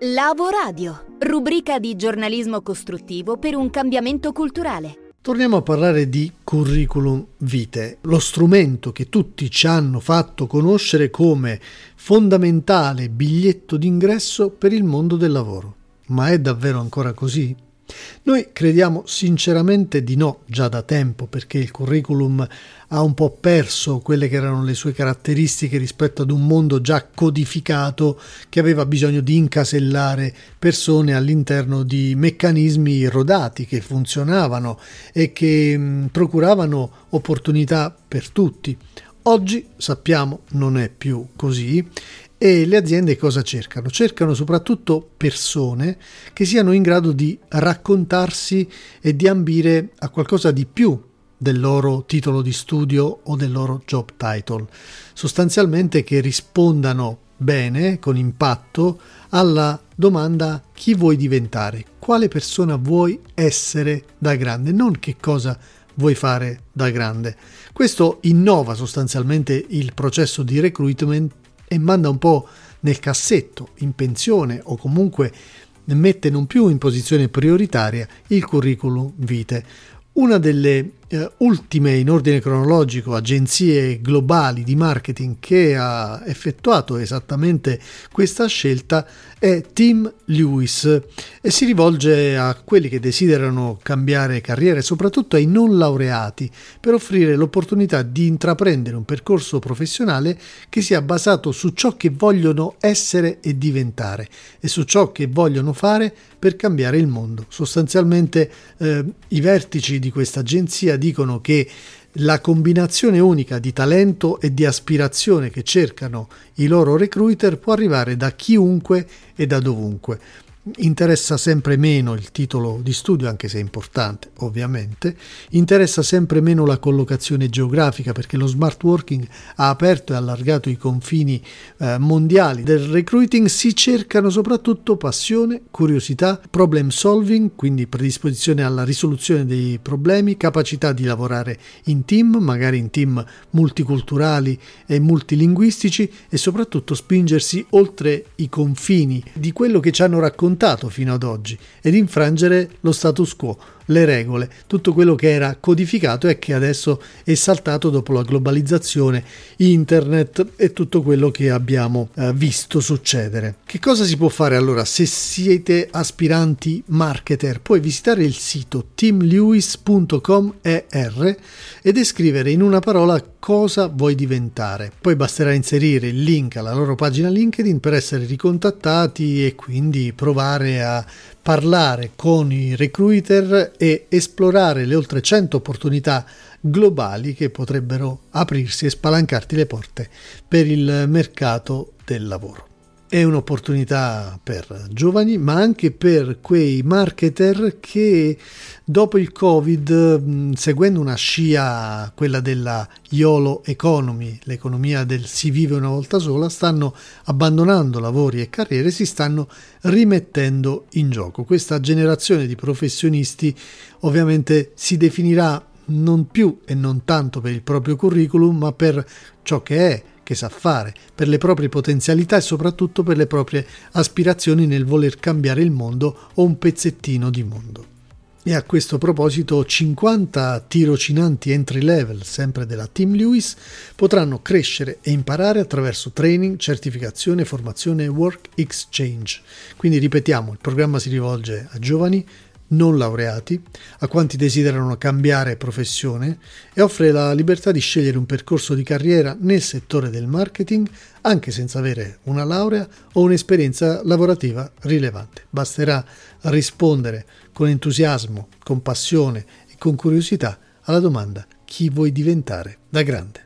Lavoradio, rubrica di giornalismo costruttivo per un cambiamento culturale. Torniamo a parlare di curriculum vitae, lo strumento che tutti ci hanno fatto conoscere come fondamentale biglietto d'ingresso per il mondo del lavoro. Ma è davvero ancora così? Noi crediamo sinceramente di no, già da tempo, perché il curriculum ha un po' perso quelle che erano le sue caratteristiche rispetto ad un mondo già codificato che aveva bisogno di incasellare persone all'interno di meccanismi rodati che funzionavano e che procuravano opportunità per tutti. Oggi sappiamo non è più così. E le aziende cosa cercano? Cercano soprattutto persone che siano in grado di raccontarsi e di ambire a qualcosa di più del loro titolo di studio o del loro job title. Sostanzialmente che rispondano bene, con impatto, alla domanda: chi vuoi diventare? Quale persona vuoi essere da grande? Non che cosa vuoi fare da grande. Questo innova sostanzialmente il processo di recruitment e manda un po' nel cassetto, in pensione, o comunque mette non più in posizione prioritaria il curriculum vitae. Una delle ultime in ordine cronologico agenzie globali di marketing che ha effettuato esattamente questa scelta è Team Lewis e si rivolge a quelli che desiderano cambiare carriera e soprattutto ai non laureati per offrire l'opportunità di intraprendere un percorso professionale che sia basato su ciò che vogliono essere e diventare e su ciò che vogliono fare per cambiare il mondo. Sostanzialmente i vertici di questa agenzia dicono che la combinazione unica di talento e di aspirazione che cercano i loro recruiter può arrivare da chiunque e da dovunque. Interessa sempre meno il titolo di studio, anche se è importante ovviamente, interessa sempre meno la collocazione geografica, perché lo smart working ha aperto e allargato i confini mondiali del recruiting. Si cercano soprattutto passione, curiosità, problem solving, quindi predisposizione alla risoluzione dei problemi, capacità di lavorare in team, magari in team multiculturali e multilinguistici, e soprattutto spingersi oltre i confini di quello che ci hanno raccontato fino ad oggi ed infrangere lo status quo, le regole, tutto quello che era codificato e che adesso è saltato dopo la globalizzazione, internet e tutto quello che abbiamo visto succedere. Che cosa si può fare allora se siete aspiranti marketer? Puoi visitare il sito teamlewis.com.er ed scrivere in una parola cosa vuoi diventare. Poi basterà inserire il link alla loro pagina LinkedIn per essere ricontattati e quindi provare a parlare con i recruiter e esplorare le oltre 100 opportunità globali che potrebbero aprirsi e spalancarti le porte per il mercato del lavoro. È un'opportunità per giovani, ma anche per quei marketer che dopo il Covid, seguendo una scia, quella della YOLO Economy, l'economia del si vive una volta sola, stanno abbandonando lavori e carriere, si stanno rimettendo in gioco. Questa generazione di professionisti ovviamente si definirà non più e non tanto per il proprio curriculum, ma per ciò che è, che sa fare, per le proprie potenzialità e soprattutto per le proprie aspirazioni nel voler cambiare il mondo o un pezzettino di mondo. E a questo proposito 50 tirocinanti entry level, sempre della Team Lewis, potranno crescere e imparare attraverso training, certificazione, formazione e work exchange. Quindi ripetiamo, il programma si rivolge a giovani non laureati, a quanti desiderano cambiare professione, e offre la libertà di scegliere un percorso di carriera nel settore del marketing anche senza avere una laurea o un'esperienza lavorativa rilevante. Basterà rispondere con entusiasmo, con passione e con curiosità alla domanda: chi vuoi diventare da grande?